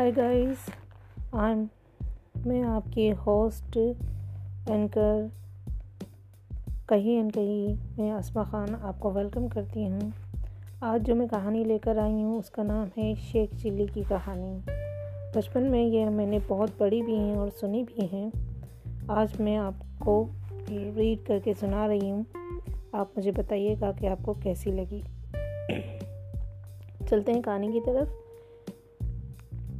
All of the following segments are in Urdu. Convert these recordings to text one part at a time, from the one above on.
ہائی گائز، میں آپ کی ہوسٹ اینکر کہیں اینڈ کہیں، میں اسما خان آپ کو ویلکم کرتی ہوں۔ آج جو میں کہانی لے کر آئی ہوں اس کا نام ہے شیخ چلی کی کہانی۔ بچپن میں یہ میں نے بہت پڑھی بھی ہیں اور سنی بھی ہیں، آج میں آپ کو ریڈ کر کے سنا رہی ہوں۔ آپ مجھے بتائیے گا کہ آپ کو کیسی لگی۔ چلتے ہیں کہانی کی طرف۔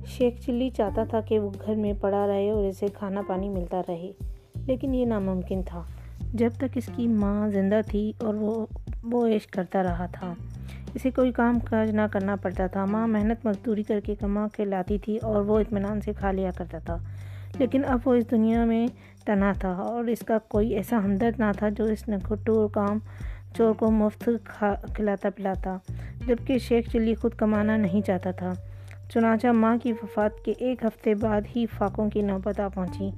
شیخ چلی چاہتا تھا کہ وہ گھر میں پڑا رہے اور اسے کھانا پانی ملتا رہے، لیکن یہ ناممکن تھا جب تک اس کی ماں زندہ تھی اور وہ عیش کرتا رہا تھا۔ اسے کوئی کام کاج نہ کرنا پڑتا تھا، ماں محنت مزدوری کر کے کما کے لاتی تھی اور وہ اطمینان سے کھا لیا کرتا تھا۔ لیکن اب وہ اس دنیا میں تنہا تھا اور اس کا کوئی ایسا ہمدرد نہ تھا جو اس نکھٹور کام چور کو مفت کھلاتا پلاتا، جبکہ شیخ چلی خود کمانا نہیں چاہتا تھا۔ چنانچہ ماں کی وفات کے ایک ہفتے بعد ہی فاقوں کی نوبت آ پہنچی۔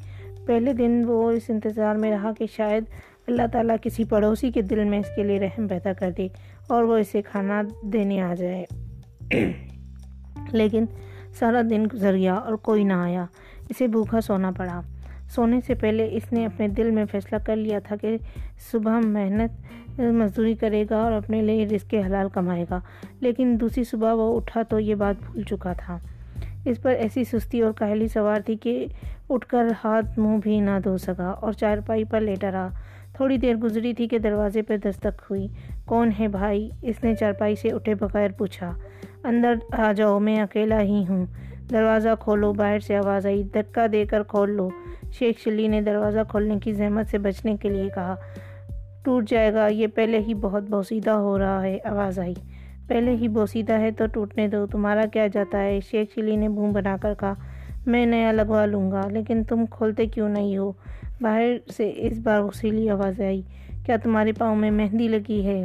پہلے دن وہ اس انتظار میں رہا کہ شاید اللہ تعالیٰ کسی پڑوسی کے دل میں اس کے لیے رحم پیدا کر دے اور وہ اسے کھانا دینے آ جائے، لیکن سارا دن گزر گیا اور کوئی نہ آیا۔ اسے بھوکا سونا پڑا۔ سونے سے پہلے اس نے اپنے دل میں فیصلہ کر لیا تھا کہ صبح محنت مزدوری کرے گا اور اپنے لیے رزق حلال کمائے گا، لیکن دوسری صبح وہ اٹھا تو یہ بات بھول چکا تھا۔ اس پر ایسی سستی اور کاہلی سوار تھی کہ اٹھ کر ہاتھ منہ بھی نہ دھو سکا اور چارپائی پر لیٹا رہا۔ تھوڑی دیر گزری تھی کہ دروازے پر دستک ہوئی۔ کون ہے بھائی؟ اس نے چارپائی سے اٹھے بغیر پوچھا۔ اندر آ جاؤ، میں اکیلا ہی ہوں، دروازہ کھولو، باہر سے آواز آئی، دھکا دے کر کھول لو۔ شیخ چلی نے دروازہ کھولنے کی زحمت سے بچنے کے لیے کہا۔ ٹوٹ جائے گا، یہ پہلے ہی بہت بوسیدہ ہو رہا ہے، آواز آئی۔ پہلے ہی بوسیدہ ہے تو ٹوٹنے دو، تمہارا کیا جاتا ہے؟ شیخ چلی نے بھوں بنا کر کہا، میں نیا لگوا لوں گا، لیکن تم کھولتے کیوں نہیں ہو؟ باہر سے اس بار غصیلی آواز آئی، کیا تمہارے پاؤں میں مہندی لگی ہے؟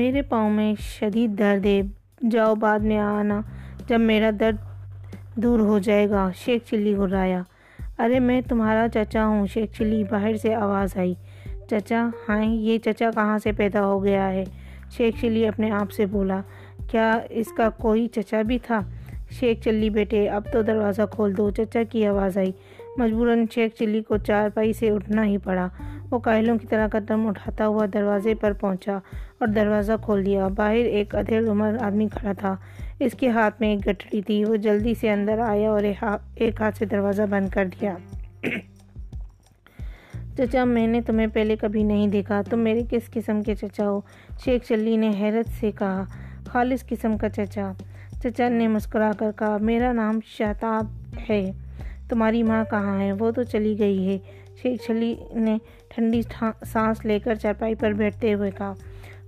میرے پاؤں میں شدید درد ہے، جاؤ بعد میں آنا جب میرا درد دور ہو جائے گا، شیخ چلی گرایا۔ ارے میں تمہارا چچا ہوں، شیخ چلی، باہر سے آواز آئی۔ چچا؟ ہاں، یہ چچا کہاں سے پیدا ہو گیا ہے؟ شیخ چلی اپنے آپ سے بولا، کیا اس کا کوئی چچا بھی تھا؟ شیخ چلی بیٹے، اب تو دروازہ کھول دو، چچا کی آواز آئی۔ مجبوراً شیخ چلی کو چارپائی سے اٹھنا ہی پڑا۔ وہ کاہلوں کی طرح قدم اٹھاتا ہوا دروازے پر پہنچا اور دروازہ کھول دیا۔ باہر ایک ادھیڑ عمر آدمی کھڑا تھا، اس کے ہاتھ میں ایک گٹری تھی۔ وہ جلدی سے اندر آیا اور ایک ہاتھ سے دروازہ بند کر دیا۔ چچا، میں نے تمہیں پہلے کبھی نہیں دیکھا، تم میرے کس قسم کے چچا ہو؟ شیخ چلی نے حیرت سے کہا۔ خالص قسم کا چچا، چچا نے مسکرا کر کہا، میرا نام شاداب ہے، تمہاری ماں کہاں ہے؟ وہ تو چلی گئی ہے، شیخ چلی نے ٹھنڈی سانس لے کر چارپائی پر بیٹھتے ہوئے کہا۔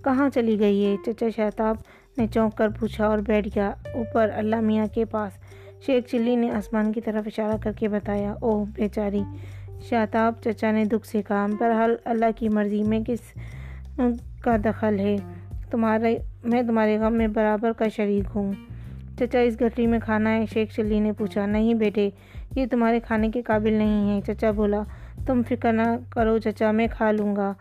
کہاں چلی گئی ہے؟ چچا شاداب نے چونک کر پوچھا اور بیٹھ گیا، اوپر اللہ میاں کے پاس، شیخ چلی نے آسمان کی طرف اشارہ کر کے بتایا۔ اوہ بیچاری، شاداب چچا نے دکھ سے کہا، بہرحال اللہ کی مرضی میں کس کا دخل ہے، میں تمہارے غم میں برابر کا شریک ہوں۔ چچا اس گٹری میں کھانا ہے؟ شیخ چلی نے پوچھا۔ نہیں بیٹے، یہ تمہارے کھانے کے قابل نہیں ہے، چچا بولا۔ تم فکر نہ کرو چچا، میں کھا لوں گا،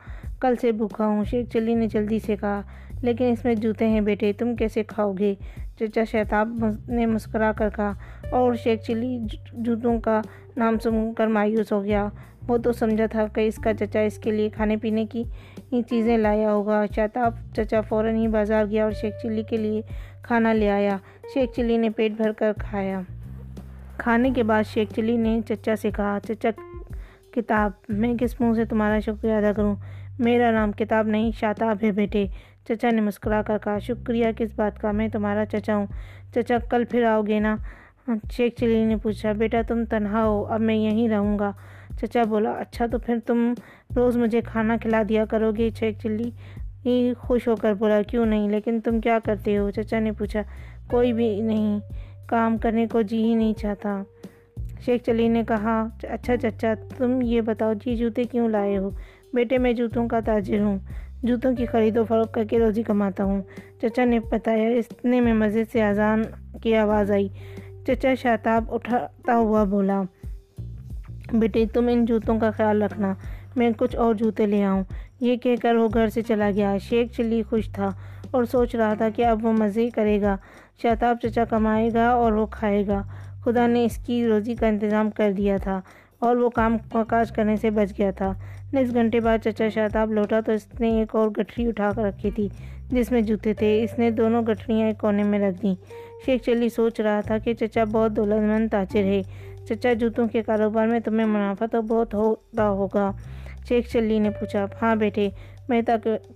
کل سے بھوکا ہوں، شیخ چلی نے جلدی سے کہا۔ لیکن اس میں جوتے ہیں بیٹے، تم کیسے کھاؤ گے؟ چچا شاداب نے مسکرا کر کہا، اور شیخ چلی جوتوں کا نام سن کر مایوس ہو گیا۔ وہ تو سمجھا تھا کہ اس کا چچا اس کے لیے کھانے پینے کی چیزیں لایا ہوگا۔ شاداب چچا فوراً ہی بازار گیا اور شیخ چلی کے لیے کھانا لے آیا۔ شیخ چلی نے پیٹ بھر کر کھایا۔ کھانے کے بعد شیخ چلی نے چچا سے کہا، چچا کتاب، میں کس منہ سے تمہارا شکریہ ادا کروں؟ میرا نام کتاب نہیں شاداب ہے بیٹے، چچا نے مسکرا کر کہا۔ شکریہ کس بات کا، میں تمہارا چچا ہوں، چچا کل پھر آؤ گے نا؟ شیخ چلی نے پوچھا۔ بیٹا تم تنہا ہو، اب میں یہیں رہوں گا، چچا بولا۔ اچھا تو پھر تم روز مجھے کھانا کھلا دیا کرو گے، شیخ چلی خوش ہو کر بولا۔ کیوں نہیں، لیکن تم کیا کرتے ہو؟ چچا نے پوچھا۔ کوئی بھی نہیں، کام کرنے کو جی ہی نہیں چاہتا، شیخ چلی نے کہا۔ اچھا چچا تم یہ بتاؤ، جی جوتے کیوں لائے ہو؟ بیٹے میں جوتوں کا تاجر ہوں، جوتوں کی خرید و فروخت کر کے روزی کماتا ہوں، چچا نے بتایا۔ اتنے میں مسجد سے اذان کی آواز آئی۔ چچا شاداب اٹھاتا ہوا بولا، بیٹے تم ان جوتوں کا خیال رکھنا، میں کچھ اور جوتے لے آؤں، یہ کہہ کر وہ گھر سے چلا گیا۔ شیخ چلی خوش تھا اور سوچ رہا تھا کہ اب وہ مزے کرے گا، شاداب چچا کمائے گا اور وہ کھائے گا۔ خدا نے اس کی روزی کا انتظام کر دیا تھا اور وہ کام کاج کرنے سے بچ گیا تھا۔ نیکسٹ گھنٹے بعد چچا شاداب لوٹا تو اس نے ایک اور گٹھری اٹھا کر رکھی تھی جس میں جوتے تھے۔ اس نے دونوں گٹھریاں ایک کونے میں رکھ دیں۔ شیخ چلی سوچ رہا تھا کہ چچا بہت دولت مند تاجر ہے، چچا جوتوں کے کاروبار میں تمہیں منافع تو بہت ہوتا ہوگا۔ شیخ چلی نے پوچھا، ہاں بیٹے، میں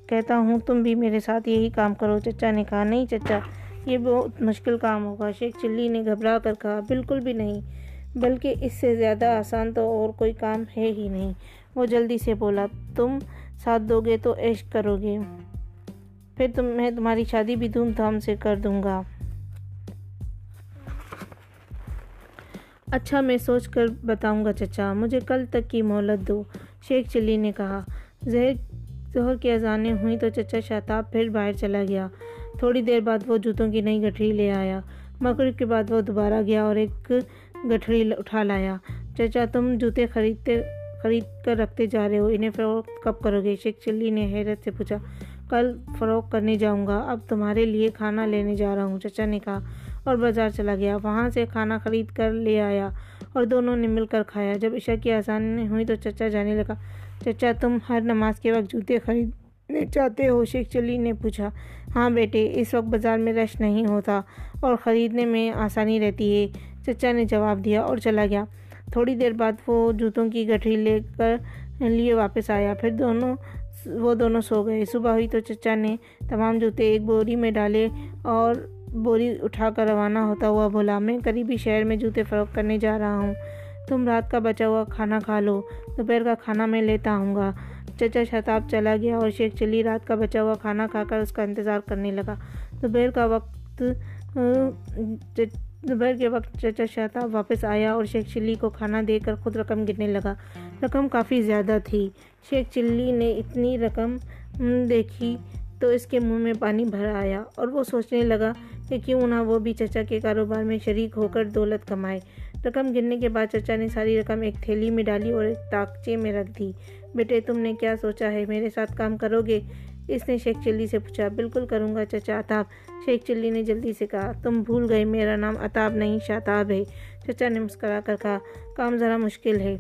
کہتا ہوں تم بھی میرے ساتھ یہی کام کرو۔ چچا نے کہا، نہیں چچا، یہ بہت مشکل کام ہوگا۔ شیخ چلی نے گھبرا کر کہا، بالکل بھی نہیں، بلکہ اس سے زیادہ آسان تو اور کوئی کام ہے ہی نہیں۔ وہ جلدی سے بولا، تم ساتھ دو گے تو عشق کرو گے، پھر میں تمہاری شادی بھی دھوم دھام سے کر دوں گا۔ اچھا، میں سوچ کر بتاؤں گا چچا، مجھے کل تک کی مہلت دو، شیخ چلی نے کہا۔ ظہر کی اذانیں ہوئیں تو چچا شاداب پھر باہر چلا گیا۔ تھوڑی دیر بعد وہ جوتوں کی نئی گٹھری لے آیا۔ مغرب کے بعد وہ دوبارہ گیا اور ایک گٹھری اٹھا لایا۔ چچا، تم جوتے خرید کر رکھتے جا رہے ہو، انہیں فروخت کب کرو گے؟ شیخ چلی نے حیرت سے پوچھا۔ کل فروخت کرنے جاؤں گا، اب تمہارے لیے کھانا لینے جا رہا ہوں، چچا نے کہا، اور بازار چلا گیا۔ وہاں سے کھانا خرید کر لے آیا اور دونوں نے مل کر کھایا۔ جب عشاء کی اذانیں ہوئی تو چچا جانے لگا۔ چچا، تم ہر نماز کے وقت جوتے خریدنے چاہتے ہو؟ شیخ چلی نے پوچھا۔ ہاں بیٹے، اس وقت بازار میں رش نہیں ہوتا اور خریدنے میں آسانی رہتی ہے، چچا نے جواب دیا اور چلا گیا۔ تھوڑی دیر بعد وہ جوتوں کی گٹھری لے کر لیے واپس آیا، پھر وہ دونوں سو گئے۔ صبح ہوئی تو چچا نے تمام جوتے ایک بوری میں ڈالے اور بوری اٹھا کر روانہ ہوتا ہوا بولا، میں قریبی شہر میں جوتے فروخت کرنے جا رہا ہوں، تم رات کا بچا ہوا کھانا کھا لو، دوپہر کا کھانا میں لیتا ہوں گا۔ چچا شاداب چلا گیا اور شیخ چلی رات کا بچا ہوا کھانا کھا کر اس کا انتظار کرنے لگا۔ دوپہر کے وقت چچا شاداب واپس آیا اور شیخ چلی کو کھانا دے کر خود رقم گننے لگا۔ رقم کافی زیادہ تھی۔ شیخ چلی نے اتنی رقم دیکھی تو اس کے منہ میں پانی بھر آیا اور وہ سوچنے لگا کہ کیوں نہ وہ بھی چچا کے کاروبار میں شریک ہو کر دولت کمائے۔ رقم گننے کے بعد چچا نے ساری رقم ایک تھیلی میں ڈالی اور ایک تاکچے میں رکھ دی۔ بیٹے، تم نے کیا سوچا ہے، میرے ساتھ کام کرو گے؟ اس نے شیخ چلی سے پوچھا۔ بالکل کروں گا چچا آتاب، شیخ چلی نے جلدی سے کہا۔ تم بھول گئے، میرا نام آتاب نہیں شاداب ہے، چچا نے مسکرا کر کہا۔ کام ذرا مشکل ہے۔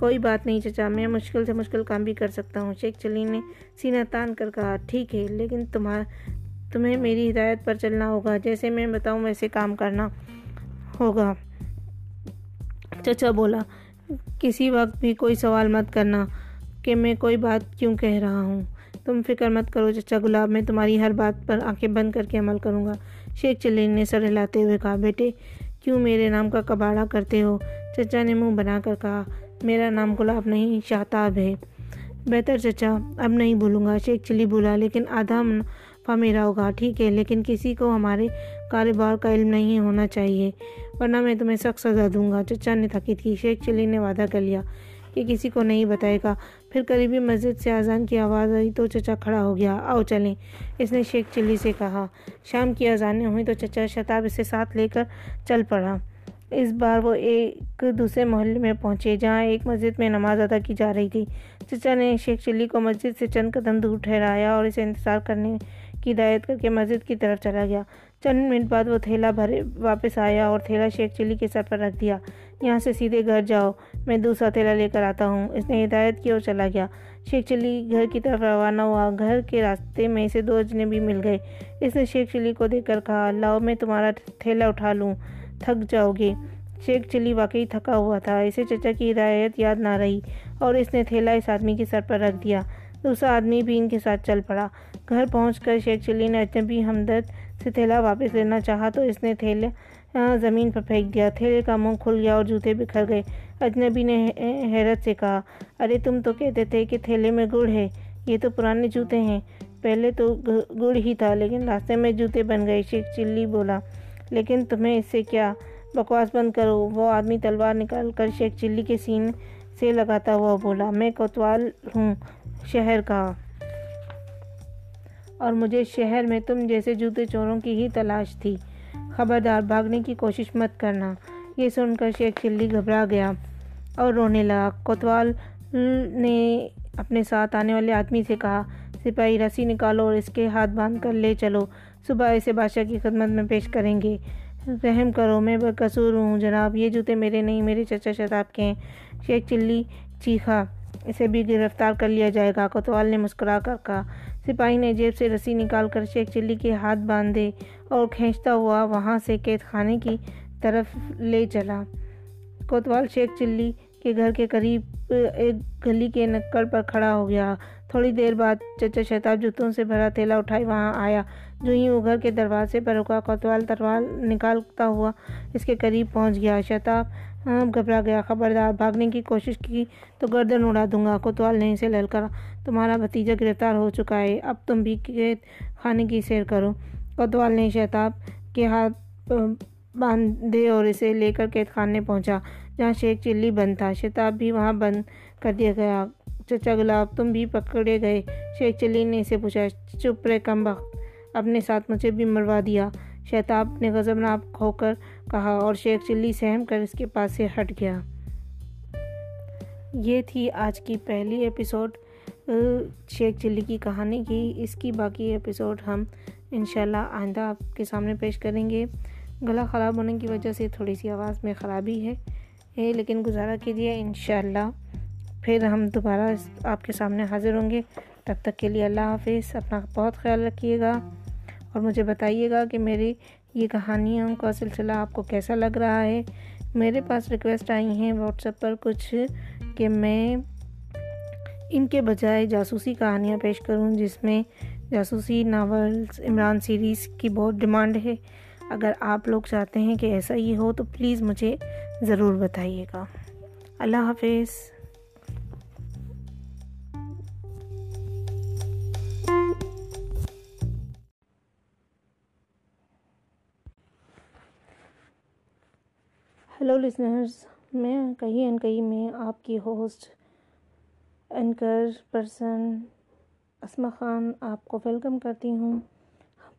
کوئی بات نہیں چچا، میں مشکل سے مشکل کام بھی کر سکتا ہوں، شیخ چلی نے سینہ تان کر کہا۔ ٹھیک ہے، لیکن تمہیں میری ہدایت پر چلنا ہوگا، جیسے میں بتاؤں ویسے کام کرنا ہوگا، چچا بولا۔ کسی وقت بھی کوئی سوال مت کرنا کہ میں کوئی بات کیوں کہہ رہا ہوں۔ تم فکر مت کرو چچا گلاب، میں تمہاری ہر بات پر آنکھیں بند کر کے عمل کروں گا، شیخ چلی نے سر ہلاتے ہوئے کہا۔ بیٹے، کیوں میرے نام کا کباڑہ کرتے ہو، چچا نے منہ بنا کر کہا۔ میرا نام گلاب نہیں شاداب ہے۔ بہتر چچا، اب نہیں بھولوں گا، شیخ چلی بولا، لیکن آدھا منافع میرا ہوگا۔ ٹھیک ہے، لیکن کسی کو ہمارے کاروبار کا علم نہیں ہونا چاہیے، ورنہ میں تمہیں سخت سزا دوں گا، چچا نے تاکید کی۔ شیخ چلی نے وعدہ کر لیا کہ کسی کو نہیں بتائے گا۔ پھر قریبی مسجد سے اذان کی آواز آئی تو چچا کھڑا ہو گیا۔ آؤ چلیں، اس نے شیخ چلی سے کہا۔ شام کی اذانیں ہوئیں تو چچا شاداب اسے ساتھ لے کر چل پڑا۔ اس بار وہ ایک دوسرے محلے میں پہنچے جہاں ایک مسجد میں نماز ادا کی جا رہی تھی۔ چچا نے شیخ چلی کو مسجد سے چند قدم دور ٹھہرایا اور اسے انتظار کرنے کی ہدایت کر کے مسجد کی طرف چلا گیا۔ چند منٹ بعد وہ تھیلا بھرے واپس آیا اور تھیلا شیخ چلی کے سر پر رکھ دیا۔ یہاں سے سیدھے گھر جاؤ، میں دوسرا تھیلا لے کر آتا ہوں، اس نے ہدایت کی اور چلا گیا۔ شیخ چلی گھر کی طرف روانہ ہوا۔ گھر کے راستے میں اسے دو اجنبی مل گئے۔ اس نے شیخ چلی کو دیکھ کر کہا، لاؤ میں تمہارا تھیلا اٹھا لوں، تھک جاؤ گے۔ شیخ چلی واقعی تھکا ہوا تھا، اسے چچا کی ہدایت یاد نہ رہی اور اس نے تھیلا اس آدمی کے سر پر رکھ دیا۔ دوسرا آدمی بھی ان کے ساتھ چل پڑا۔ گھر پہنچ کر شیخ چلی نے اجنبی ہمدرد سے تھیلا واپس لینا چاہا تو اس نے تھیلا زمین پر پھینک دیا۔ تھیلے کا منہ کھل گیا اور جوتے بکھر گئے۔ اجنبی نے حیرت سے کہا، ارے تم تو کہتے تھے کہ تھیلے میں گڑ ہے، یہ تو پرانے جوتے ہیں، پہلے تو گڑ ہی تھا لیکن راستے میں جوتے بن گئے، شیخ چلی بولا۔ لیکن تمہیں اس سے کیا، بکواس بند کرو، وہ آدمی تلوار نکال کر شیخ چلی کے سینے سے لگاتا ہوا بولا۔ میں کوتوال ہوں شہر کا، اور مجھے شہر میں تم جیسے جوتے چوروں کی ہی تلاش تھی، خبردار بھاگنے کی کوشش مت کرنا۔ یہ سن کر شیخ چلی گھبرا گیا اور رونے لگا۔ کوتوال نے اپنے ساتھ آنے والے آدمی سے کہا، سپاہی رسی نکالو اور اس کے ہاتھ باندھ کر لے چلو، صبح اسے بادشاہ کی خدمت میں پیش کریں گے۔ رحم کرو، میں بقصور ہوں جناب، یہ جوتے میرے نہیں، میرے چچا شتاب کے ہیں۔ شیخ چلی چیخا، اسے بھی گرفتار کر لیا جائے گا، کوتوال نے مسکرا کر کہا۔ سپاہی نے جیب سے رسی نکال کر شیخ چلی کے ہاتھ باندھے اور کھینچتا ہوا وہاں سے قید خانے کی طرف لے چلا۔ کوتوال شیخ چلی کے گھر کے قریب ایک گلی کے نکڑ پر کھڑا ہو گیا۔ تھوڑی دیر بعد چچا شتاب جوتوں سے بھرا تھیلا اٹھائے وہاں آیا۔ جو ہی وہ گھر کے دروازے پر رکا، کوتوال تلوار نکالتا ہوا اس کے قریب پہنچ گیا۔ شتاب گھبرا گیا۔ خبردار، بھاگنے کی کوشش کی تو گردن اڑا دوں گا، کوتوال نے اسے للکارا۔ تمہارا بھتیجا گرفتار ہو چکا ہے، اب تم بھی قید خانے کی سیر کرو۔ کوتوال نے شتاب کے ہاتھ باندھے اور اسے لے کر قید خانے پہنچا، جہاں شیخ چلی بند تھا۔ شتاب بھی وہاں بند کر دیا گیا۔ چچا گلاب، تم بھی پکڑے گئے؟ شیخ چلی نے اسے پوچھا۔ چپ رہے کم بخت، اپنے ساتھ مجھے بھی مروا دیا، شتاب نے غضبناک ہو کر کہا، اور شیخ چلی سہم کر اس کے پاس سے ہٹ گیا۔ یہ تھی آج کی پہلی ایپیسوڈ شیخ چلی کی کہانی کی۔ اس کی باقی ایپیسوڈ ہم انشاءاللہ آئندہ آپ کے سامنے پیش کریں گے۔ گلا خراب ہونے کی وجہ سے تھوڑی سی آواز میں خرابی ہے، لیکن گزارا کیجیے، انشاءاللہ پھر ہم دوبارہ آپ کے سامنے حاضر ہوں گے۔ تب تک کے لیے اللہ حافظ، اپنا بہت خیال رکھیے گا، اور مجھے بتائیے گا کہ میری یہ کہانیوں کا سلسلہ آپ کو کیسا لگ رہا ہے۔ میرے پاس ریکویسٹ آئی ہیں واٹس ایپ پر کچھ، کہ میں ان کے بجائے جاسوسی کہانیاں پیش کروں، جس میں جاسوسی ناولز عمران سیریز کی بہت ڈیمانڈ ہے۔ اگر آپ لوگ چاہتے ہیں کہ ایسا ہی ہو تو پلیز مجھے ضرور بتائیے گا۔ اللہ حافظ۔ ہیلو لسنرز، میں کہیں ان کہیں میں آپ کی host anchor person Asma Khan آپ کو ویلکم کرتی ہوں۔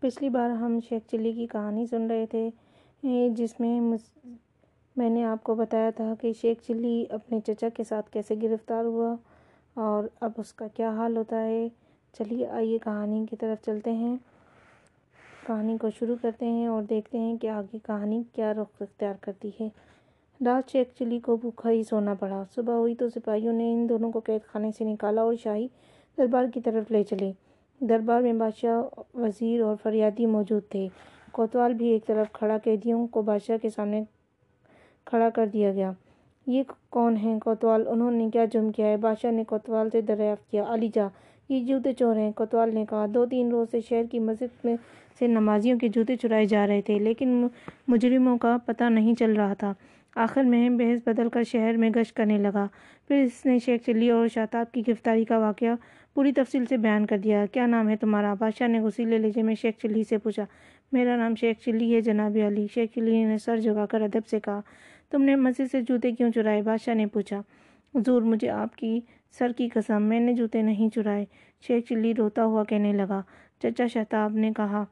پچھلی بار ہم شیخ چلی کی کہانی سن رہے تھے، جس میں میں نے آپ کو بتایا تھا کہ شیخ چلی اپنے چچا کے ساتھ کیسے گرفتار ہوا اور اب اس کا کیا حال ہوتا ہے۔ چلیے آئیے کہانی کی طرف چلتے ہیں، کہانی کو شروع کرتے ہیں اور دیکھتے ہیں کہ آگے کہانی کیا رخ اختیار کرتی ہے۔ رات شیخ چلی کو بھوکا ہی سونا پڑا۔ صبح ہوئی تو سپاہیوں نے ان دونوں کو قید خانے سے نکالا اور شاہی دربار کی طرف لے چلے۔ دربار میں بادشاہ، وزیر اور فریادی موجود تھے۔ کوتوال بھی ایک طرف کھڑا، قیدیوں کو بادشاہ کے سامنے کھڑا کر دیا گیا۔ یہ کون ہیں کوتوال، انہوں نے کیا جرم کیا ہے؟ بادشاہ نے کوتوال سے دریافت کیا۔ علی جا، یہ جوتے چور ہیں، کوتوال نے کہا۔ 2-3 روز سے شہر کی مسجد میں سے نمازیوں کے جوتے چرائے جا رہے تھے، لیکن مجرموں کا پتہ نہیں چل رہا تھا۔ آخر میں بحث بدل کر شہر میں گشت کرنے لگا۔ پھر اس نے شیخ چلی اور شتاب کی گرفتاری کا واقعہ پوری تفصیل سے بیان کر دیا۔ کیا نام ہے تمہارا؟ بادشاہ نے غصیلے لہجے میں شیخ چلی سے پوچھا۔ میرا نام شیخ چلی ہے جناب علی، شیخ چلی نے سر جھکا کر ادب سے کہا۔ تم نے مسجد سے جوتے کیوں چرائے؟ بادشاہ نے پوچھا۔ حضور، مجھے آپ کی سر کی قسم، میں نے جوتے نہیں چرائے، شیخ چلی روتا ہوا کہنے لگا۔ چچا شتاب نے کہا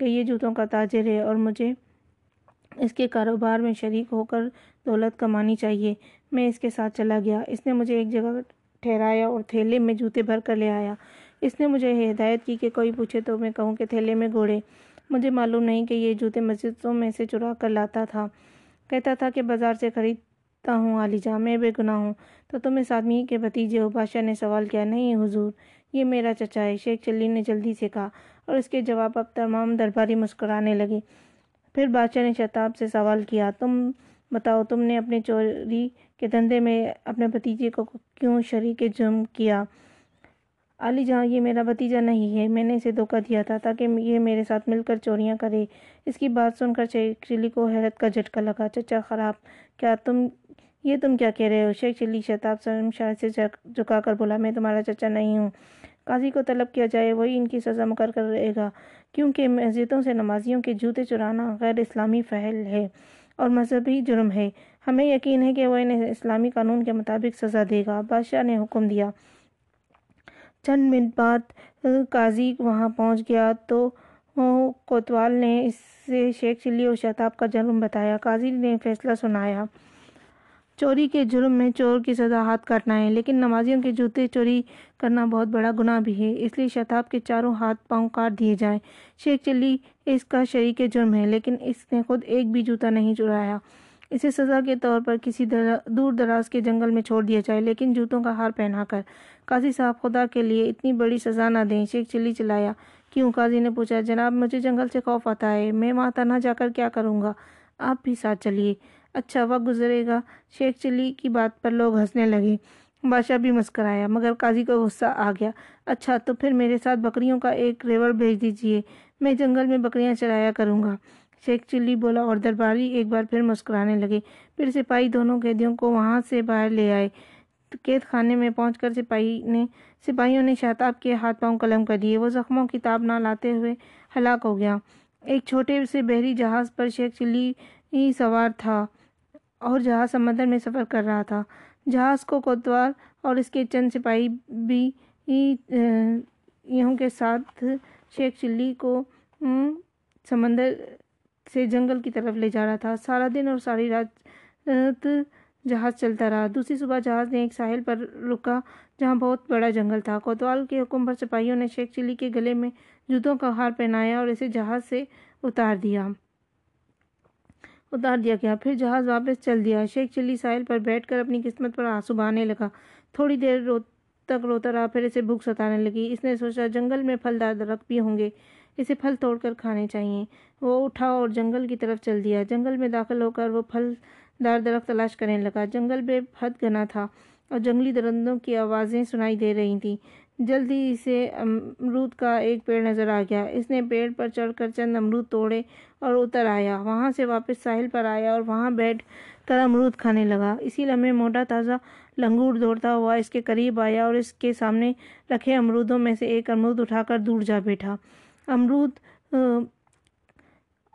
کہ یہ جوتوں کا تاجر ہے اور مجھے اس کے کاروبار میں شریک ہو کر دولت کمانی چاہیے، میں اس کے ساتھ چلا گیا۔ اس نے مجھے ایک جگہ ٹھہرایا اور تھیلے میں جوتے بھر کر لے آیا۔ اس نے مجھے ہدایت کی کہ کوئی پوچھے تو میں کہوں کہ تھیلے میں گھوڑے۔ مجھے معلوم نہیں کہ یہ جوتے مسجدوں میں سے چرا کر لاتا تھا، کہتا تھا کہ بازار سے خریدتا ہوں۔ علی جا، میں بے گناہ ہوں تو تم اس آدمی کے بھتیجے ہو؟ بادشاہ نے سوال کیا۔ نہیں حضور، یہ میرا چچا ہے، شیخ چلی نے جلدی سے کہا، اور اس کے جواب اب تمام درباری مسکرانے لگے۔ پھر بادشاہ نے شتاب سے سوال کیا، تم بتاؤ، تم نے اپنے چوری کے دھندے میں اپنے بھتیجے کو کیوں شریک جرم کیا؟ علی جہاں، یہ میرا بھتیجا نہیں ہے، میں نے اسے دھوکہ دیا تھا تاکہ یہ میرے ساتھ مل کر چوریاں کرے۔ اس کی بات سن کر شیخ چلی کو حیرت کا جھٹکا لگا۔ چچا خراب، کیا تم کیا کہہ رہے ہو؟ شیخ چلی شتاب شاید سے جھکا کر بولا، میں تمہارا چچا نہیں ہوں، قاضی کو طلب کیا جائے، وہی ان کی سزا مقرر کرے گا، کیونکہ مسجدوں سے نمازیوں کے جوتے چرانا غیر اسلامی فعل ہے اور مذہبی جرم ہے، ہمیں یقین ہے کہ وہ انہیں اسلامی قانون کے مطابق سزا دے گا، بادشاہ نے حکم دیا۔ چند منٹ بعد قاضی وہاں پہنچ گیا تو کوتوال نے اس سے شیخ چلی اور شتاب کا جرم بتایا۔ قاضی نے فیصلہ سنایا چوری کے جرم میں چور کی سزا ہاتھ کاٹنا ہے، لیکن نمازیوں کے جوتے چوری کرنا بہت بڑا گناہ بھی ہے، اس لیے شتاب کے چاروں ہاتھ پاؤں کاٹ دیے جائیں۔ شیخ چلی اس کا شریک جرم ہے، لیکن اس نے خود ایک بھی جوتا نہیں چرایا۔ اسے سزا کے طور پر کسی دور دراز کے جنگل میں چھوڑ دیا جائے، لیکن جوتوں کا ہار پہنا کر۔ قاضی صاحب خدا کے لیے اتنی بڑی سزا نہ دیں۔ شیخ چلی چلایا۔ کیوں؟ قاضی نے پوچھا۔ جناب مجھے جنگل سے خوف آتا ہے، میں وہاں تنہا جا کر کیا کروں گا، آپ بھی ساتھ چلیے، اچھا وقت گزرے گا۔ شیخ چلی کی بات پر لوگ ہنسنے لگے، بادشاہ بھی مسکرایا، مگر قاضی کو غصہ آ گیا۔ اچھا تو پھر میرے ساتھ بکریوں کا ایک ریوڑ بھیج دیجیے، میں جنگل میں بکریاں چرایا کروں گا، شیخ چلی بولا، اور درباری ایک بار پھر مسکرانے لگے۔ پھر سپاہی دونوں قیدیوں کو وہاں سے باہر لے آئے۔ قید خانے میں پہنچ کر سپاہیوں نے شتاب کے ہاتھ پاؤں قلم کر دیے، وہ زخموں کی تاب نہ لاتے ہوئے ہلاک ہو گیا۔ ایک چھوٹے سے بحری جہاز پر شیخ چلی ہی سوار تھا اور جہاز سمندر میں سفر کر رہا تھا۔ جہاز کو کوتوال اور اس کے چند سپاہی بھی یہوں کے ساتھ شیخ چلی کو سمندر سے جنگل کی طرف لے جا رہا تھا۔ سارا دن اور ساری رات جہاز چلتا رہا۔ دوسری صبح جہاز نے ایک ساحل پر رکا جہاں بہت بڑا جنگل تھا۔ کوتوال کے حکم پر سپاہیوں نے شیخ چلی کے گلے میں جوتوں کا ہار پہنایا اور اسے جہاز سے اتار دیا گیا۔ پھر جہاز واپس چل دیا۔ شیخ چلی ساحل پر بیٹھ کر اپنی قسمت پر آنسو بہانے لگا، تھوڑی دیر تک روتا رہا، پھر اسے بھوک ستانے لگی۔ اس نے سوچا جنگل میں پھلدار درخت بھی ہوں گے، اسے پھل توڑ کر کھانے چاہیے۔ وہ اٹھا اور جنگل کی طرف چل دیا۔ جنگل میں داخل ہو کر وہ پھلدار درخت تلاش کرنے لگا۔ جنگل بے حد گھنا تھا اور جنگلی درندوں کی آوازیں سنائی دے رہی تھیں۔ جلدی اسے امرود کا ایک پیڑ نظر آ گیا۔ اس نے پیڑ پر چڑھ کر چند امرود توڑے اور اتر آیا۔ وہاں سے واپس ساحل پر آیا اور وہاں بیٹھ کر امرود کھانے لگا۔ اسی لمحے موٹا تازہ لنگور دوڑتا ہوا اس کے قریب آیا اور اس کے سامنے رکھے امرودوں میں سے ایک امرود اٹھا کر دور جا بیٹھا۔ امرود،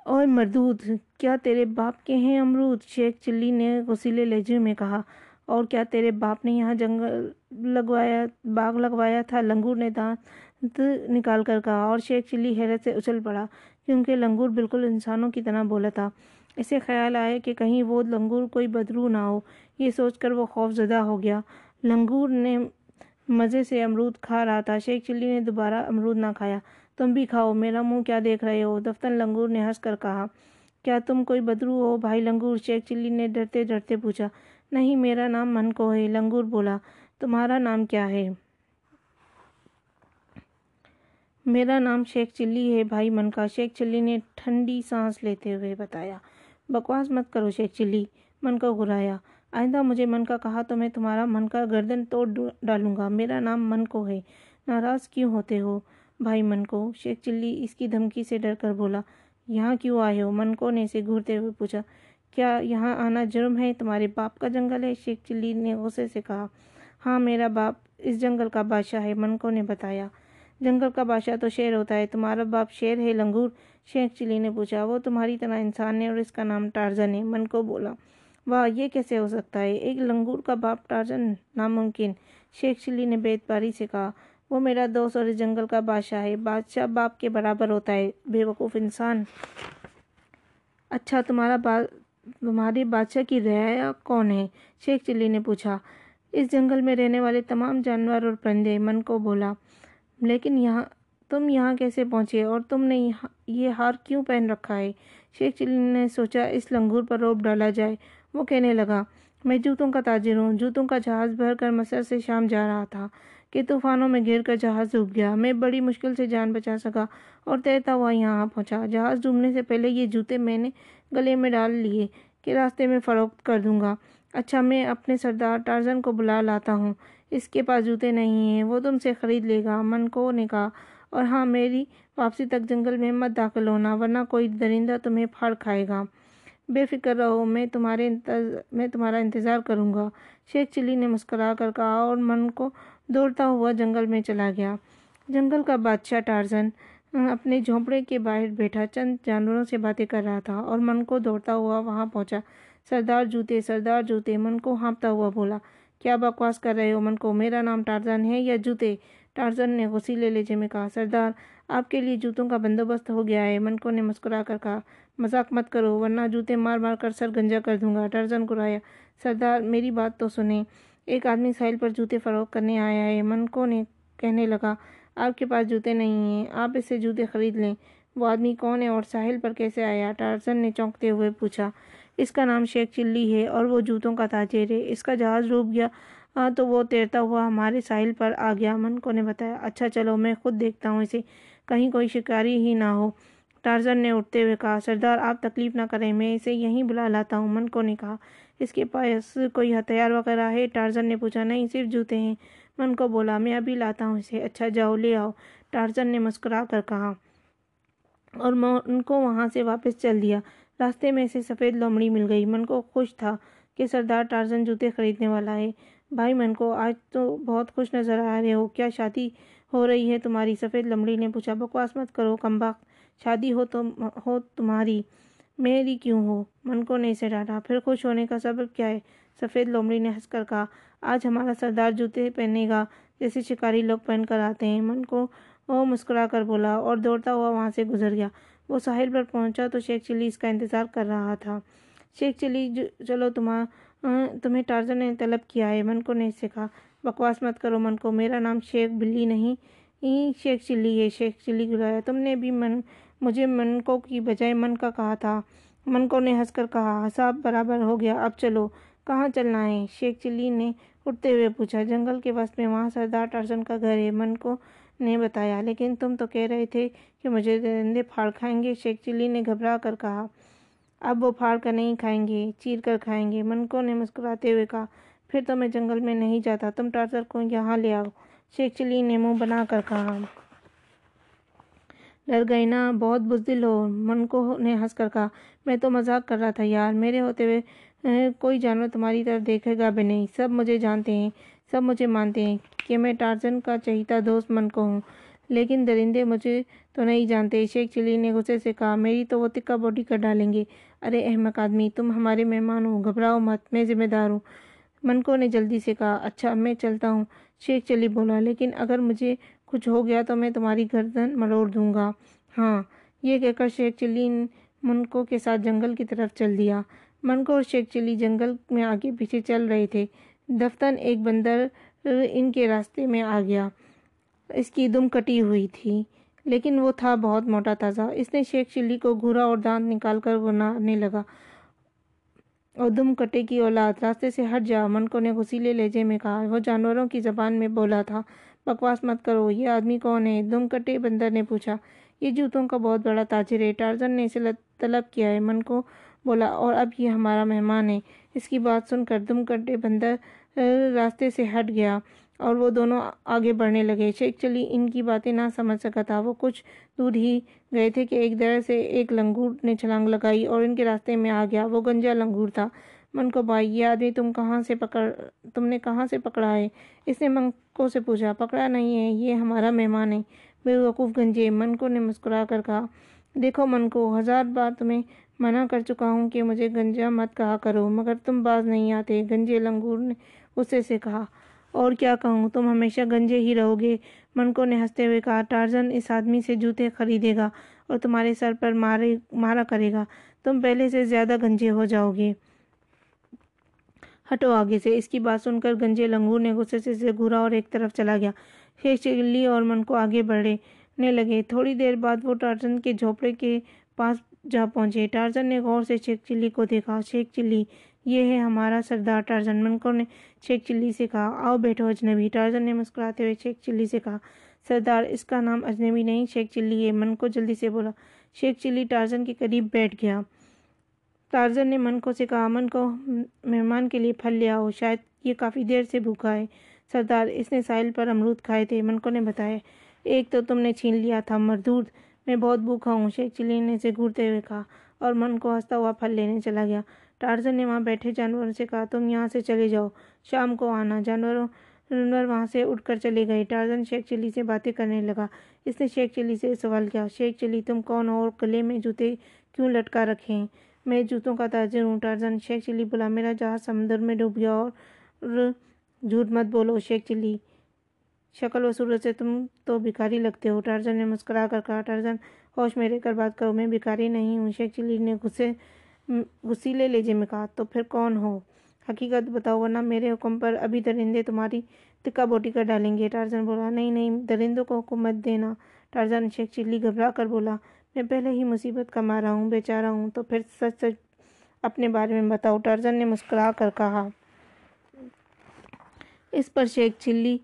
اوئے مردود، کیا تیرے باپ کے ہیں امرود؟ شیخ چلی نے غصیلے لہجے میں کہا۔ اور کیا تیرے باپ نے یہاں باغ لگوایا تھا؟ لنگور نے دانت نکال کر کہا، اور شیخ چلی حیرت سے اچھل پڑا کیونکہ لنگور بالکل انسانوں کی طرح بولا تھا۔ اسے خیال آیا کہ کہیں وہ لنگور کوئی بدرو نہ ہو، یہ سوچ کر وہ خوف زدہ ہو گیا۔ لنگور نے مزے سے امرود کھا رہا تھا۔ شیخ چلی نے دوبارہ امرود نہ کھایا۔ تم بھی کھاؤ، میرا منہ کیا دیکھ رہے ہو؟ دفتن لنگور نے ہنس کر کہا۔ کیا تم کوئی بدرو ہو بھائی لنگور؟ شیخ چلی نے ڈرتے ڈرتے پوچھا۔ نہیں، میرا نام منکو ہے، لنگور بولا۔ تمہارا نام کیا ہے؟ میرا نام شیخ چلی ہے بھائی منکا، شیخ چلی نے ٹھنڈی سانس لیتے ہوئے بتایا۔ بکواس مت کرو شیخ چلی، منکا گرایا۔ آئندہ مجھے منکا کہا تو میں تمہارا منکا گردن توڑ ڈالوں گا، میرا نام منکو ہے۔ ناراض کیوں ہوتے ہو بھائی منکو؟ شیخ چلی اس کی دھمکی سے ڈر کر بولا۔ یہاں کیوں آئے ہو؟ منکو نے اسے گھورتے ہوئے پوچھا۔ کیا یہاں آنا جرم ہے؟ تمہارے باپ کا جنگل ہے، شیخ چلی نے غصے سے کہا۔ ہاں، میرا باپ اس جنگل کا بادشاہ ہے، منکو نے بتایا۔ جنگل کا بادشاہ تو شیر ہوتا ہے، تمہارا باپ شیر ہے لنگور؟ شیخ چلی نے پوچھا۔ وہ تمہاری طرح انسان ہے اور اس کا نام ٹارزن ہے، منکو بولا۔ واہ، یہ کیسے ہو سکتا ہے؟ ایک لنگور کا باپ ٹارزن؟ ناممکن، شیخ چلی نے بے اعتباری سے کہا۔ وہ میرا دوست اور اس جنگل کا بادشاہ ہے، بادشاہ باپ کے برابر ہوتا ہے، بے وقوف انسان۔ اچھا، تمہارے بادشاہ کی رعایا کون ہے؟ شیخ چلی نے پوچھا۔ اس جنگل میں رہنے والے تمام جانور اور پرندے، منکو بولا۔ لیکن تم یہاں کیسے پہنچے اور تم نے یہ ہار کیوں پہن رکھا ہے؟ شیخ چلی نے سوچا اس لنگور پر روب ڈالا جائے۔ وہ کہنے لگا، میں جوتوں کا تاجر ہوں، جوتوں کا جہاز بھر کر مصر سے شام جا رہا تھا کہ طوفانوں میں گھر کر جہاز ڈوب گیا، میں بڑی مشکل سے جان بچا سکا اور تیرتا ہوا یہاں پہنچا۔ جہاز ڈوبنے سے پہلے یہ جوتے میں نے گلے میں ڈال لیے کہ راستے میں فروخت کر دوں گا۔ اچھا، میں اپنے سردار ٹارزن کو بلا لاتا ہوں، اس کے پاس جوتے نہیں ہیں، وہ تم سے خرید لے گا، منکو نے کہا۔ اور ہاں، میری واپسی تک جنگل میں مت داخل ہونا ورنہ کوئی درندہ تمہیں پھاڑ کھائے گا۔ بے فکر رہو، میں تمہارا انتظار کروں گا، شیخ چلی نے مسکرا کر کہا، اور منکو دوڑتا ہوا جنگل میں چلا گیا۔ جنگل کا بادشاہ ٹارزن اپنے جھونپڑے کے باہر بیٹھا چند جانوروں سے باتیں کر رہا تھا اور منکو دوڑتا ہوا وہاں پہنچا۔ سردار جوتے، منکو ہانپتا ہوا بولا۔ کیا بکواس کر رہے ہو منکو، میرا نام ٹارزن ہے یا جوتے؟ ٹارزن نے غصیلے لہجے میں کہا۔ سردار، آپ کے لیے جوتوں کا بندوبست ہو گیا ہے، منکو نے مسکرا کر کہا۔ مذاق مت کرو ورنہ جوتے مار مار کر سر گنجا کر دوں گا۔ ٹرزن کرایا، سردار میری بات تو سنیں، ایک آدمی ساحل پر جوتے فروخت کرنے آیا ہے۔ منکو نے کہنے لگا، آپ کے پاس جوتے نہیں ہیں، آپ اس سے جوتے خرید لیں۔ وہ آدمی کون ہے اور ساحل پر کیسے آیا؟ ٹارزن نے چونکتے ہوئے پوچھا۔ اس کا نام شیخ چلی ہے اور وہ جوتوں کا تاجر ہے، اس کا جہاز ڈوب گیا تو وہ تیرتا ہوا ہمارے ساحل پر آ گیا، منکو نے بتایا۔ اچھا چلو میں خود دیکھتا ہوں اسے، کہیں کوئی شکاری ہی نہ ہو، ٹارزن نے اٹھتے ہوئے کہا۔ سردار آپ تکلیف نہ کریں، میں اسے یہیں بلا لاتا ہوں، منکو نے کہا۔ اس کے پاس کوئی ہتھیار وغیرہ ہے؟ ٹارزن نے پوچھا۔ نہیں صرف جوتے ہیں، منکو بولا، میں ابھی لاتا ہوں اسے۔ اچھا جاؤ لے آؤ، ٹارزن نے مسکرا کر کہا، اور منکو وہاں سے واپس چل دیا۔ راستے میں اسے سفید لومڑی مل گئی۔ منکو خوش تھا کہ سردار ٹارزن جوتے خریدنے والا ہے۔ بھائی منکو، آج تو بہت خوش نظر آ رہے ہو، کیا شادی ہو رہی ہے تمہاری؟ سفید لومڑی نے پوچھا۔ بکواس مت کرو کم بخت، شادی ہو تمہاری، میری کیوں ہو؟ منکو نے اسے ڈانٹا۔ پھر خوش ہونے کا سبب کیا ہے؟ سفید لومڑی نے ہنس کر کہا، آج ہمارا سردار جوتے پہنے گا جیسے شکاری لوگ پہن کر آتے ہیں، منکو وہ مسکرا کر بولا اور دوڑتا ہوا وہاں سے گزر گیا۔ وہ ساحل پر پہنچا تو شیخ چلی اس کا انتظار کر رہا تھا۔ شیخ چلی، چلو تمہیں ٹارزن نے طلب کیا ہے، منکو نے اسے کہا۔ بکواس مت کرو منکو، میرا نام شیخ بلی نہیں شیخ چلی ہے، شیخ چلی بلایا۔ تم نے بھی مجھے منکو کی بجائے من کا کہا تھا، منکو نے ہنس کر کہا۔ حساب برابر ہو گیا، اب چلو۔ کہاں چلنا ہے؟ شیخ چلی نے اٹھتے ہوئے پوچھا۔ جنگل کے وسط میں، وہاں سردار ٹارزن کا گھر ہے، منکو نے بتایا، لیکن تم تو کہہ رہے تھے کہ مجھے درندے پھاڑ کھائیں گے، شیخ چلی نے گھبرا کر کہا۔ اب وہ پھاڑ کر نہیں کھائیں گے، چیر کر کھائیں گے، منکو نے مسکراتے ہوئے کہا۔ پھر تو میں جنگل میں نہیں جاتا، تم ٹارزن کو یہاں لے آؤ، شیخ چلی نے منہ بنا کر کہا۔ ڈر گئے نا، بہت بزدل ہو، منکو نے ہنس کر کہا۔ میں تو مذاق کر رہا تھا یار، میرے ہوتے ہوئے کوئی جانور تمہاری طرف دیکھے گا بھی نہیں، سب مجھے جانتے ہیں، سب مجھے مانتے ہیں کہ میں ٹارزن کا چہیتا دوست منکو ہوں، لیکن درندے مجھے تو نہیں جانتے، شیخ چلی نے غصے سے کہا۔ میری تو وہ تکا بوٹی کر ڈالیں گے۔ ارے احمق آدمی، تم ہمارے مہمان ہو، گھبراؤ مت، میں ذمہ دار ہوں، منکو نے جلدی سے کہا۔ اچھا میں چلتا ہوں، شیخ چلی بولا، لیکن اگر مجھے کچھ ہو گیا تو میں تمہاری گردن مروڑ دوں گا۔ ہاں، یہ کہہ کر شیخ چلی منکو کے ساتھ جنگل کی طرف چل دیا۔ منکو اور شیخ چلی جنگل میں آگے پیچھے چل رہے تھے، دفتن ایک بندر ان کے راستے میں آ گیا۔ اس کی دم کٹی ہوئی تھی لیکن وہ تھا بہت موٹا تازہ، اس نے شیخ چلی کو گھورا اور دانت نکال کر گنانے لگا، اور دم کٹے کی اولاد راستے سے ہٹ جا، منکو نے غصیلے لہجے میں کہا، وہ جانوروں کی زبان میں بولا تھا۔ بکواس مت کرو، یہ آدمی کون ہے؟ دم کٹے بندر نے پوچھا۔ یہ جوتوں کا بہت بڑا تاجر ہے، ٹارزن نے اسے طلب کیا ہے، منکو بولا، اور اب یہ ہمارا مہمان ہے۔ اس کی بات سن کر دم کٹے بندر راستے سے ہٹ گیا اور وہ دونوں آگے بڑھنے لگے۔ شیخ چلی ان کی باتیں نہ سمجھ سکا تھا، وہ کچھ دور ہی گئے تھے کہ ایک درخت سے ایک لنگور نے چھلانگ لگائی اور ان کے راستے میں آ گیا۔ وہ گنجا لنگور تھا۔ منکو بھائی، یہ آدمی تم نے کہاں سے پکڑا ہے؟ اس نے منکو سے پوچھا۔ پکڑا نہیں ہے، یہ ہمارا مہمان ہے، بے وقوف گنجے، منکو نے مسکرا کر کہا۔ دیکھو منکو، 1000 بار تمہیں منع کر چکا ہوں کہ مجھے گنجا مت کہا کرو، مگر تم باز نہیں آتے، گنجے لنگور نے غصے سے کہا۔ اور کیا کہوں، تم ہمیشہ گنجے ہی رہو گے، منکو نے ہنستے ہوئے کہا۔ ٹارزن اس آدمی سے جوتے خریدے گا اور تمہارے سر پر مارا کرے گا، تم پہلے سے زیادہ گنجے ہو جاؤ گے، ہٹو آگے سے۔ اس کی بات سن کر گنجے لنگور نے غصے سے گھورا اور ایک طرف چلا گیا۔ شیخ چلی اور منکو آگے بڑھنے لگے۔ تھوڑی دیر بعد وہ ٹارزن کے جھوپڑے کے پاس جا پہنچے۔ ٹارزن نے غور سے شیخ چلی کو دیکھا۔ شیخ چلی، یہ ہے ہمارا سردار ٹارزن، منکو نے شیخ چلی سے کہا۔ آؤ بیٹھو اجنبی، ٹارزن نے مسکراتے ہوئے شیخ چلی سے کہا۔ سردار، اس کا نام اجنبی نہیں شیخ چلی ہے، منکو جلدی سے بولا۔ شیخ چلی ٹارزن کے قریب بیٹھ گیا۔ ٹارزن نے منکو سے کہا، منکو مہمان کے لیے پھل لے آؤ، شاید یہ کافی دیر سے بھوکا ہے۔ سردار، اس نے ساحل پر امرود کھائے تھے، منکو نے بتایا۔ ایک تو تم نے چھین لیا تھا مردود، میں بہت بھوکا ہوں، شیخ چلی نے اسے گھورتے ہوئے کہا، اور منکو ہنستا ہوا پھل لینے چلا گیا۔ ٹارزن نے وہاں بیٹھے جانوروں سے کہا، تم یہاں سے چلے جاؤ، شام کو آنا۔ جانور وہاں سے اٹھ کر چلے گئے۔ ٹارزن شیخ چلی سے باتیں کرنے لگا۔ اس نے شیخ چلی سے سوال کیا، شیخ چلی تم کون ہو اور گلے میں جوتے کیوں لٹکا رکھے ہیں؟ میں جوتوں کا تاجر ہوں، ٹارزن شیخ چلی بولا۔ میرا جہاز سمندر میں ڈوب گیا، اور جھوٹ مت بولو شیخ چلی، شکل و صورت سے تم تو بھکاری لگتے ہو. ٹارزن نے مسکرا کر کہا ٹارزن ہوش میں رہ کر بات کرو، میں بھکاری نہیں ہوں. شیخ چلی نے غصیلے لہجے میں کہا، تو پھر کون ہو؟ حقیقت بتاؤ ورنہ میرے حکم پر ابھی درندے تمہاری تکا بوٹی کر ڈالیں گے. ٹارزن بولا، نہیں نہیں، درندوں کو حکومت دینا. ٹارزن شیخ چلی گھبرا کر بولا، میں پہلے ہی مصیبت کا مارا ہوں، بیچارہ ہوں، تو پھر سچ سچ اپنے بارے میں بتاؤ. ٹارزن نے مسکرا کر کہا. اس پر شیخ چلی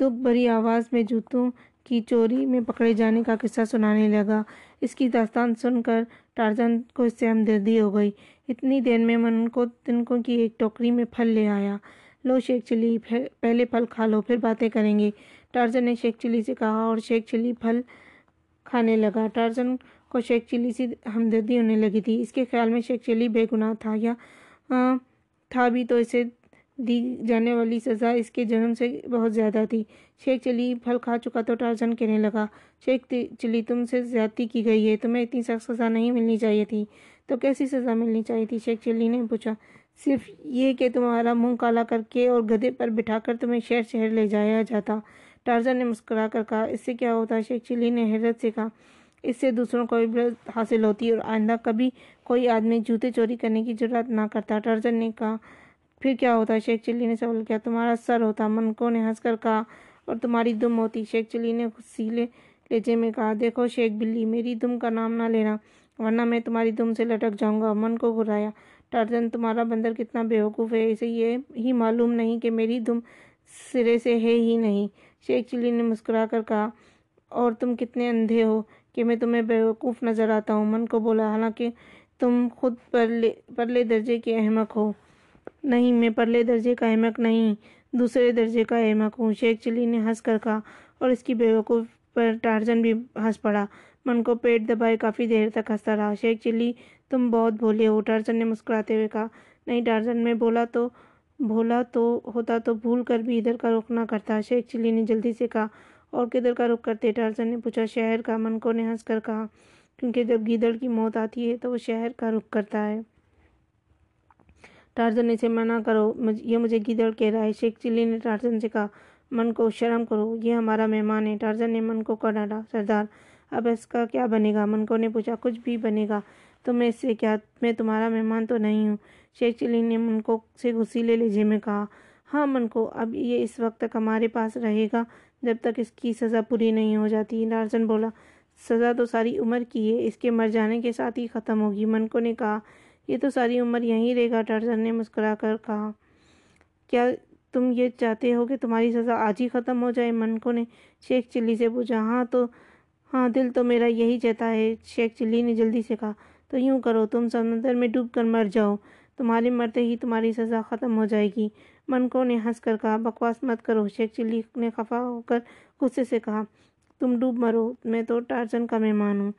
دکھ بھری آواز میں جوتوں کی چوری میں پکڑے جانے کا قصہ سنانے لگا. اس کی داستان سن کر ٹارزن کو اس سے ہمدردی ہو گئی. اتنی دیر میں منکو تنکوں کی ایک ٹوکری میں پھل لے آیا. لو شیخ چلی، پہلے پھل کھا لو، پھر باتیں کریں گے، ٹارزن نے شیخ چلی سے کہا، اور شیخ چلی پھل کھانے لگا. ٹارزن کو شیخ چلی سے ہمدردی ہونے لگی تھی. اس کے خیال میں شیخ چلی بے گناہ تھا، یا تھا بھی تو اسے دی جانے والی سزا اس کے جرم سے بہت زیادہ تھی. شیخ چلی پھل کھا چکا تو ٹارزن کہنے لگا، شیخ چلی تم سے زیادتی کی گئی ہے، تمہیں اتنی سخت سزا نہیں ملنی چاہیے تھی. تو کیسی سزا ملنی چاہیے تھی؟ شیخ چلی نے پوچھا. صرف یہ کہ تمہارا منہ کالا کر کے اور گدھے پر بٹھا کر تمہیں شہر شہر لے جایا جاتا. ٹارزن نے مسکرا کر کہا، اس سے کیا ہوتا؟ شیخ چلی نے حیرت سے کہا، اس سے دوسروں کو عبرت حاصل ہوتی اور آئندہ کبھی کوئی آدمی جوتے چوری کرنے کی جرات نہ کرتا. ٹارزن نے کہا، پھر کیا ہوتا؟ شیخ چلی نے سوال کیا. تمہارا سر ہوتا، منکو نے ہنس کر کہا، اور تمہاری دم ہوتی. شیخ چلی نے غصیلے لہجے میں کہا، دیکھو شیخ بلی، میری دم کا نام نہ لینا ورنہ میں تمہاری دم سے لٹک جاؤں گا. منکو گرایا، ٹارزن تمہارا بندر کتنا بیوقوف ہے، اسے یہ ہی معلوم نہیں کہ میری دم سرے سے ہے ہی نہیں. شیخ چلی نے مسکرا کر کہا، اور تم کتنے اندھے ہو کہ میں تمہیں بیوقوف نظر آتا ہوں. منکو بولا، حالانکہ تم خود پرلے درجے کے احمق ہو. نہیں، میں پرلے درجے کا احمق نہیں، دوسرے درجے کا احمق ہوں، شیخ چلی نے ہنس کر کہا، اور اس کی بیوقوف پر ٹارزن بھی ہنس پڑا. منکو پیٹ دبائے کافی دیر تک ہنستا رہا. شیخ چلی تم بہت بھولے ہو، ٹارزن نے مسکراتے ہوئے کہا. نہیں ٹارزن، میں بھولا تو ہوتا تو بھول کر بھی ادھر کا رخ نہ کرتا، شیخ چلی نے جلدی سے کہا. اور کدھر کا رخ کرتے؟ ٹارزن نے پوچھا. شہر کا، منکو نے ہنس کر کہا، کیونکہ جب گیدڑ کی موت آتی ہے تو وہ شہر کا رخ کرتا ہے. ٹارزن نے اسے منع کرو، یہ مجھے گیدڑ کہہ رہا ہے، شیخ چلی نے ٹارزن سے کہا. منکو شرم کرو، یہ ہمارا مہمان ہے، ٹارزن نے منکو کو ڈانٹا. سردار اب اس کا کیا بنے گا؟ منکو نے پوچھا. کچھ بھی بنے گا، تمہیں اس سے کیا، میں تمہارا مہمان تو نہیں ہوں، شیخ چلی نے منکو سے غصیلے لہجے میں کہا. ہاں منکو، اب یہ اس وقت تک ہمارے پاس رہے گا جب تک اس کی سزا پوری نہیں ہو جاتی. ٹارزن بولا، سزا تو ساری عمر کی ہے، اس کے مر جانے کے ساتھ ہی ختم ہوگی. منکو نے کہا، یہ تو ساری عمر یہیں رہے گا، ٹارزن نے مسکرا کر کہا. کیا تم یہ چاہتے ہو کہ تمہاری سزا آج ہی ختم ہو جائے؟ منکو نے شیخ چلی سے پوچھا. ہاں دل تو میرا یہی چاہتا ہے، شیخ چلی نے جلدی سے کہا. تو یوں کرو، تم سمندر میں ڈوب کر مر جاؤ، تمہارے مرتے ہی تمہاری سزا ختم ہو جائے گی. منکو نے ہنس کر کہا. بکواس مت کرو، شیخ چلی نے خفا ہو کر غصے سے کہا. تم ڈوب مرو، میں تو ٹارزن کا مہمان ہوں.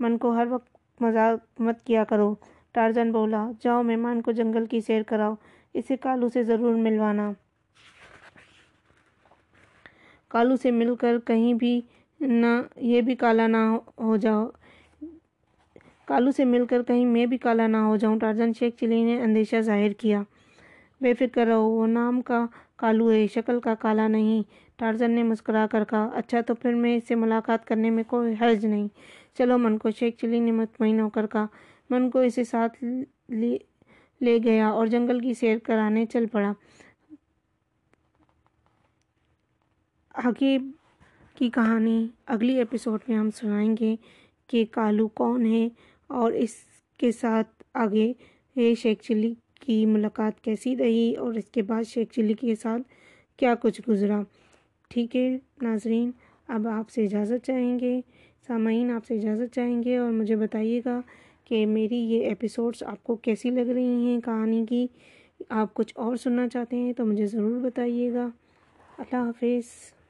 منکو ہر وقت مذاق مت کیا کرو، ٹارزن بولا. جاؤ مہمان کو جنگل کی سیر کراؤ، اسے کالو سے ضرور ملوانا. کالو سے مل کر کہیں بھی نہ یہ بھی کالا نہ ہو جاؤ، کالو سے مل کر کہیں میں بھی کالا نہ ہو جاؤں، ٹارزن شیخ چلی نے اندیشہ ظاہر کیا. بے فکر رہو، وہ نام کا کالو ہے، شکل کا کالا نہیں، ٹارزن نے مسکرا کر کہا. اچھا تو پھر میں اس سے ملاقات کرنے میں کوئی حرج نہیں، چلو منکو، شیخ چلی نے مطمئن ہو کر کہا. منکو اسے ساتھ لے گیا اور جنگل کی سیر کرانے چل پڑا. حقیب کی کہانی اگلی ایپیسوڈ میں ہم سنائیں گے کہ کالو کون ہے اور اس کے ساتھ آگے شیخ چلی کی ملاقات کیسی رہی اور اس کے بعد شیخ چلی کے ساتھ کیا کچھ گزرا. ٹھیک ہے ناظرین، اب آپ سے اجازت چاہیں گے، سامعین آپ سے اجازت چاہیں گے، اور مجھے بتائیے گا کہ میری یہ ایپیسوڈز آپ کو کیسی لگ رہی ہیں کہانی کی. آپ کچھ اور سننا چاہتے ہیں تو مجھے ضرور بتائیے گا. اللہ حافظ.